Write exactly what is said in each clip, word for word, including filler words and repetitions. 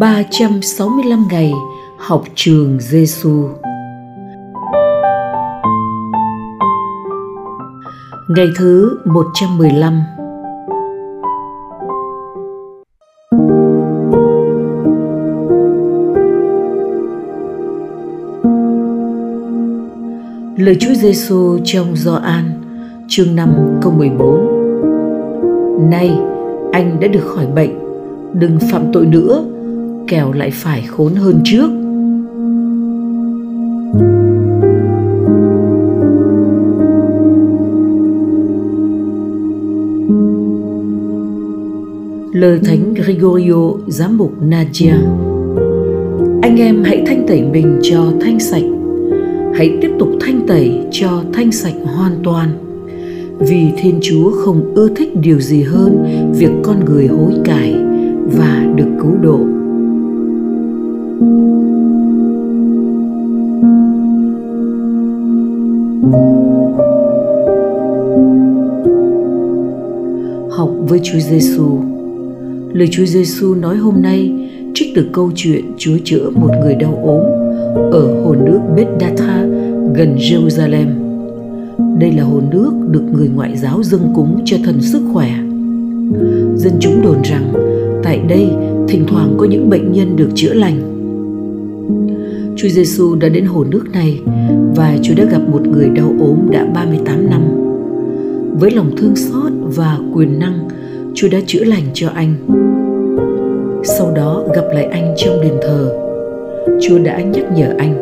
ba trăm sáu mươi lăm ngày học trường Giêsu. Ngày thứ một trăm mười lăm. Lời Chúa Giêsu trong Gioan chương năm câu mười bốn. Nay anh đã được khỏi bệnh, đừng phạm tội nữa, kẻo lại phải khốn hơn trước. Lời Thánh Grêgôriô giám mục Nadia. Anh em hãy thanh tẩy mình cho thanh sạch, hãy tiếp tục thanh tẩy cho thanh sạch hoàn toàn, vì Thiên Chúa không ưa thích điều gì hơn việc con người hối cải và được cứu độ. Học với Chúa Giêsu. Lời Chúa Giêsu nói hôm nay trích từ câu chuyện Chúa chữa một người đau ốm ở hồ nước Bethesda gần Jerusalem. Đây là hồ nước được người ngoại giáo dâng cúng cho thần sức khỏe. Dân chúng đồn rằng tại đây thỉnh thoảng có những bệnh nhân được chữa lành. Chúa Giêsu đã đến hồ nước này và Chúa đã gặp một người đau ốm đã ba mươi tám năm. Với lòng thương xót và quyền năng, Chúa đã chữa lành cho anh. Sau đó gặp lại anh trong đền thờ, Chúa đã nhắc nhở anh: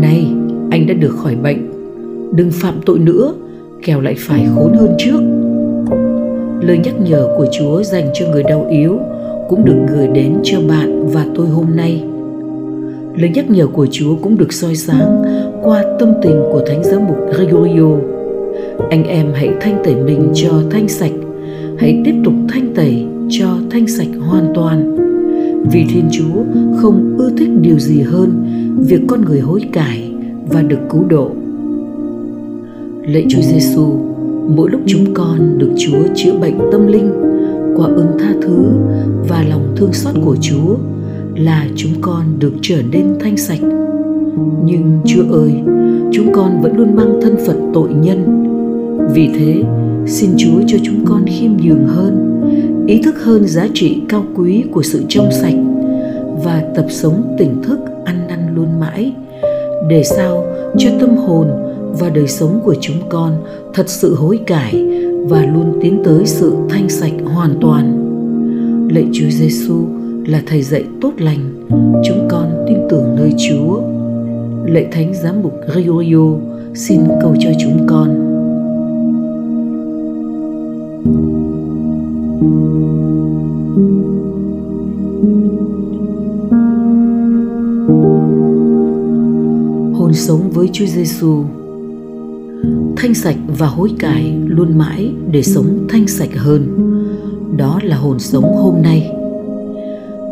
"Này, anh đã được khỏi bệnh, đừng phạm tội nữa, kẻo lại phải khốn hơn trước." Lời nhắc nhở của Chúa dành cho người đau yếu cũng được gửi đến cho bạn và tôi hôm nay. Lời nhắc nhở của Chúa cũng được soi sáng qua tâm tình của Thánh Giám mục Grêgôriô. Anh em hãy thanh tẩy mình cho thanh sạch, hãy tiếp tục thanh tẩy cho thanh sạch hoàn toàn, vì Thiên Chúa không ưa thích điều gì hơn việc con người hối cải và được cứu độ. Lạy Chúa Giêsu, mỗi lúc chúng con được Chúa chữa bệnh tâm linh qua ơn tha thứ và lòng thương xót của Chúa là chúng con được trở nên thanh sạch. Nhưng Chúa ơi, chúng con vẫn luôn mang thân phận tội nhân. Vì thế, xin Chúa cho chúng con khiêm nhường hơn, ý thức hơn giá trị cao quý của sự trong sạch và tập sống tỉnh thức ăn năn luôn mãi, để sao cho tâm hồn và đời sống của chúng con thật sự hối cải và luôn tiến tới sự thanh sạch hoàn toàn. Lạy Chúa Giêsu là thầy dạy tốt lành, chúng con tin tưởng nơi Chúa. Lạy Thánh Giám mục Gioio xin cầu cho chúng con. Hồn sống với Chúa Giêsu. Thanh sạch và hối cải luôn mãi để sống thanh sạch hơn. Đó là hồn sống hôm nay.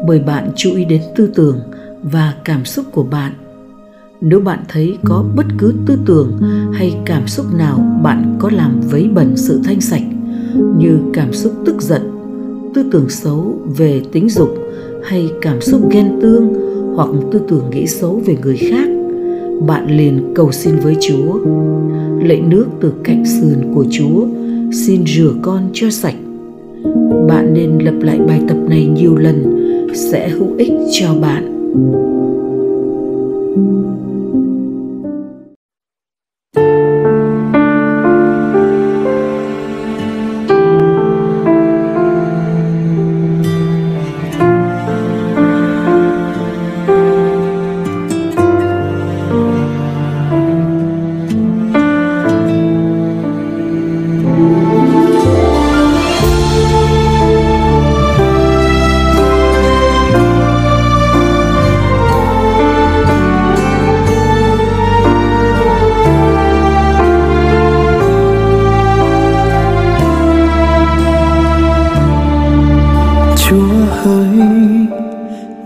Mời bạn chú ý đến tư tưởng và cảm xúc của bạn. Nếu bạn thấy có bất cứ tư tưởng hay cảm xúc nào bạn có làm vấy bẩn sự thanh sạch, như cảm xúc tức giận, tư tưởng xấu về tính dục hay cảm xúc ghen tương hoặc tư tưởng nghĩ xấu về người khác, bạn liền cầu xin với Chúa: "Lạy nước từ cạnh sườn của Chúa, xin rửa con cho sạch." Bạn nên lặp lại bài tập này nhiều lần, sẽ hữu ích cho bạn.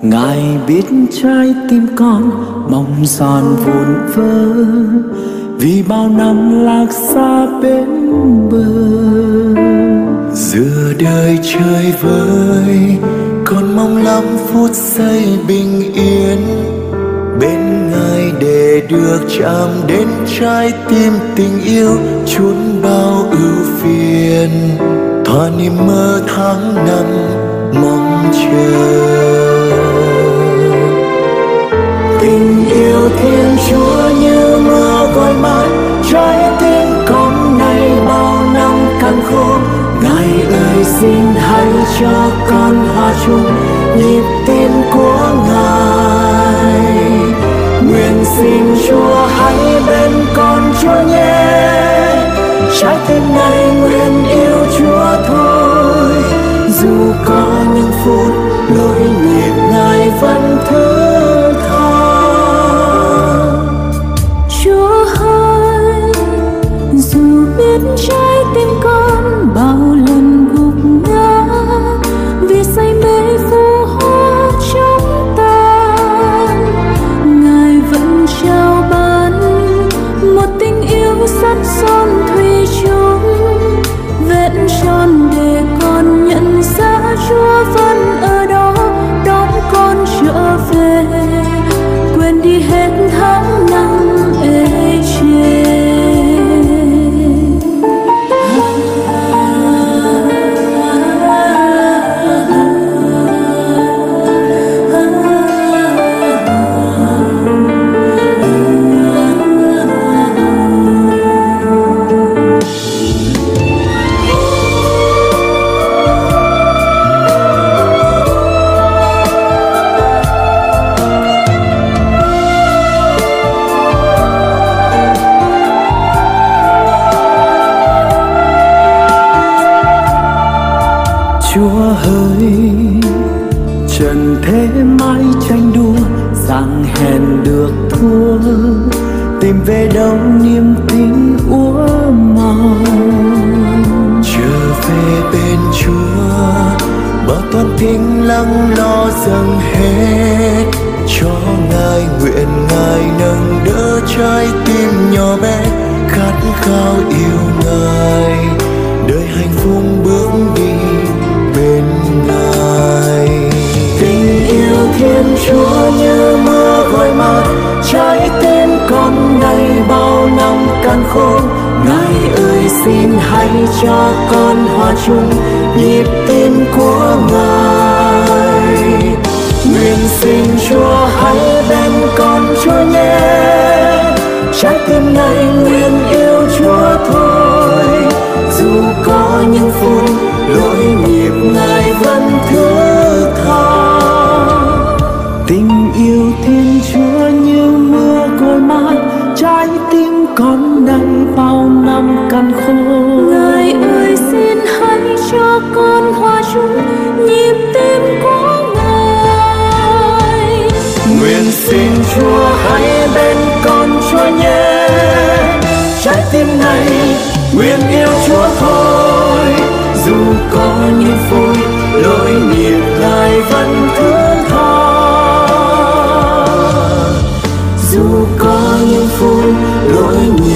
Ngài biết trái tim con mong giòn vụn vỡ, vì bao năm lạc xa bên bờ. Giữa đời chơi vơi, còn mong lắm phút giây bình yên bên Ngài để được chạm đến trái tim tình yêu Chúa bao ưu phiền. Thỏa niềm mơ tháng năm mong chờ tình yêu Thiên Chúa như mưa gọi mãi trái tim con này bao năm căng khô. Ngài ơi xin hãy cho con hòa chung nhịp tim của Ngài. Nguyện xin Chúa hãy bên con Chúa nhé. Trái tim này nguyện yêu Chúa thôi. Dù có những phút lỗi nhịp Ngài vẫn thứ tha. Chúa ơi, dù biết trái tim con bao lần gục ngã vì say mê phù hoa trong ta, Ngài vẫn trao ban một tình yêu sắt son thủy chung vẹn tròn để con nhận ra Chúa vẫn ở đó đón con trở về. Quên đi hết tháng năm ê chề. Chúa ơi, trần thế mãi tranh đua, rằng hèn được thua, tìm về đâu niềm tin úa màu. Trở về bên Chúa, bao toan tính lắng lo dâng hết, cho Ngài nguyện Ngài nâng đỡ trái tim nhỏ bé khát khao yêu Ngài, đời hạnh phúc bước đi. Tình yêu Thiên Chúa như mưa gọi mãi trái tim con này bao năm căng khô. Ngài ơi xin hãy cho con hòa chung nhịp tim của Ngài. Nguyện xin Chúa hãy đem con Chúa nhé. Trái tim này nguyện yêu Chúa thôi. Dù có những phút lỗi nhịp Ngài vẫn thứ tha. Tình yêu Thiên Chúa như mưa gọi mãi trái tim con đang bao năm cằn khô. Ngài ơi xin hãy cho con hòa chung nhịp tim của Ngài. Nguyện xin Chúa hãy bên con Chúa nhé. Trái tim này nguyện yêu Chúa thôi. Dù có những phút lỗi nhịp Ngài vẫn thứ tha. Dù có những phút lỗi nhịp